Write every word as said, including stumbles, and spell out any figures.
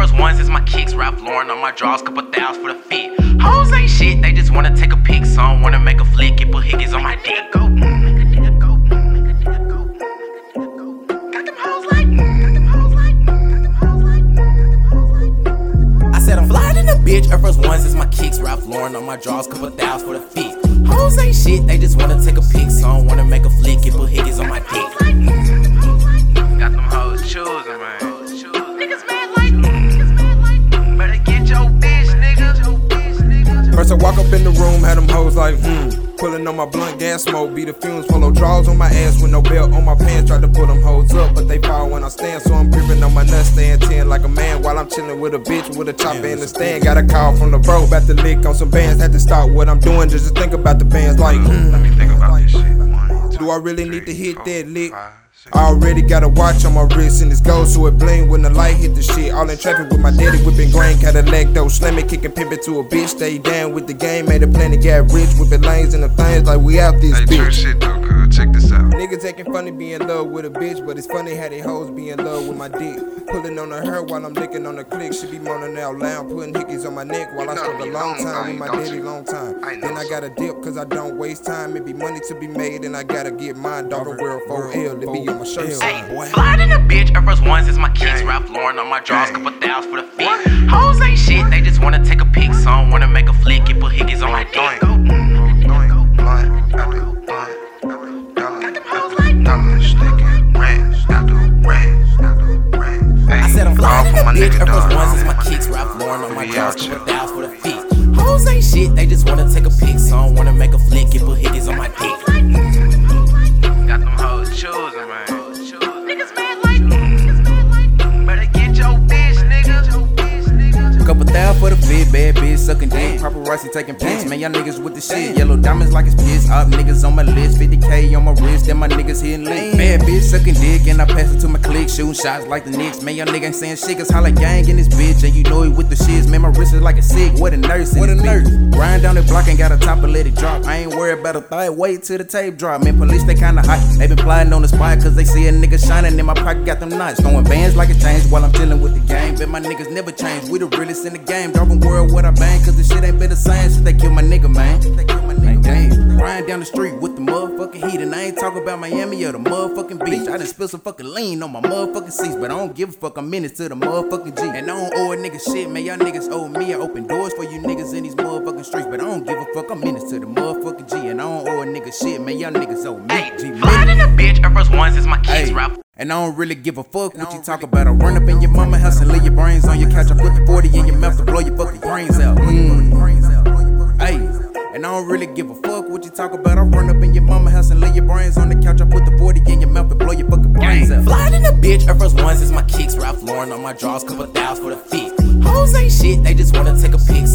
Force Ones is my kicks, Ralph Lauren on my draws, couple thousands for the fit. Hoes ain't shit, they just wanna take a pic, some wanna make a flick, get put hickeys on my dick. Go, mm, go, go, go, go, go, go. Got them hoes like, got them hoes like, got them hoes like, got them hoes like. I said I'm flying in a bitch, Air Force Ones is my kicks, Ralph Lauren on my draws, couple thousands for the fit. Hoes ain't shit, they just wanna take a pic, some wanna make a flick, get put hickeys on my dick. Got them hoes choosing, man. First I walk up in the room, had them hoes like, hmm. Pulling on my blunt, gas smoke, be the fumes, polo draws on my ass with no belt on my pants. Tried to pull them hoes up, but they fall when I stand, so I'm gripping on my nuts, staying ten like a man while I'm chilling with a bitch with a chopper in the stand. Got a call from the bro, about to lick on some bands, had to stop what I'm doing just to think about the bands. Like, mm, let me think about like, this shit. One, two, do I really three, need to hit four, that lick? Five, I already got a watch on my wrist and it's gold, so it bling when the light hit the shit. All in traffic with my daddy whipping grain, Cadillac though, slamming, kicking, pimping to a bitch. Stay down with the game, made a plan to get rich, whipping lanes and the things like we out this hey, bitch. True shit though, girl, check this out. Niggas acting funny being in love with a bitch, but it's funny how they hoes be in love with my dick. Pulling on her hair while I'm licking on the click. She be moaning out loud, putting hickeys on my neck while you know I spend a long time with my daddy, you? long time. I then I gotta dip, cause I don't waste time. It be money to be made, and I gotta get my daughter Darvin World four L to be on my shirt. Hey, flying in a bitch, Air Force Ones is my kicks, Ralph Lauren on my draws, couple thousands for the feet. Hoes ain't shit, they just wanna take a pic, some wanna make a flick, and put hickeys on my dick. Bitch, Air Force Ones is my kicks, Ralph Lauren on my draws, couple thousands for the feet. Hoes ain't shit, they just wanna take a pic, some wanna make a flick, get put hickeys on my dick. Got them hoes choosing, man. Niggas mad like, niggas mad like, better get your bitch, nigga. Couple thousand for the feet, bad bitch sucking dick, paparazzi taking pics, man, y'all niggas with the shit. Yellow diamonds like it's piss, up niggas on my list, fifty K on my wrist, then my niggas hitting licks. Bad bitch sucking dick, and I pass it to my clique, shooting shots like the Knicks. Man, y'all nigga ain't saying shit, cause holla gang in this bitch, and you know he with the shits. Man, my wrist is like a sick, what a nurse in what a nurse. Grind down the block, ain't got a top and let it drop. I ain't worried about a thigh, wait till the tape drop. Man, police, they kinda hot, they been plotting on the spot, cause they see a nigga shining in my pocket, got them knots. Throwing bands like a change while I'm chilling with the game. Bet my niggas never change, we the realest in the game. Darvin World, what I bang, cause the shit ain't been the same since they killed my nigga, man. They killed my nigga, man. Grind down the street with the motherfucking heat, and I ain't talking about Miami or the motherfucking beach. I done spilled some fucking lean on my motherfucking seats, but I don't give a fuck, I'm in it to the motherfucking G. And I don't owe a nigga shit, man, y'all niggas owe me. I open doors for you niggas in these motherfucking streets, but I don't give a fuck, I'm in it to the motherfucking G. And I don't owe a nigga shit, man, y'all niggas owe me. Hey, G, flying in a bitch, Air Force Ones is my kids, Ralph. And I don't really give a fuck what you talk about. I run up in your mama house and lay your brains on your couch. I put the forty in your mouth to blow your fucking brains out. Mm. Hey, and I don't really give a fuck what you talk about. I run up in your mama house and lay your brains on the couch. I put the forty in your mouth to blow your fucking brains out. Flying in a bitch, Air Force Ones is my kicks, Ralph Lauren on my draws, couple thousands for the feet. Hoes ain't shit, they just wanna take a pic.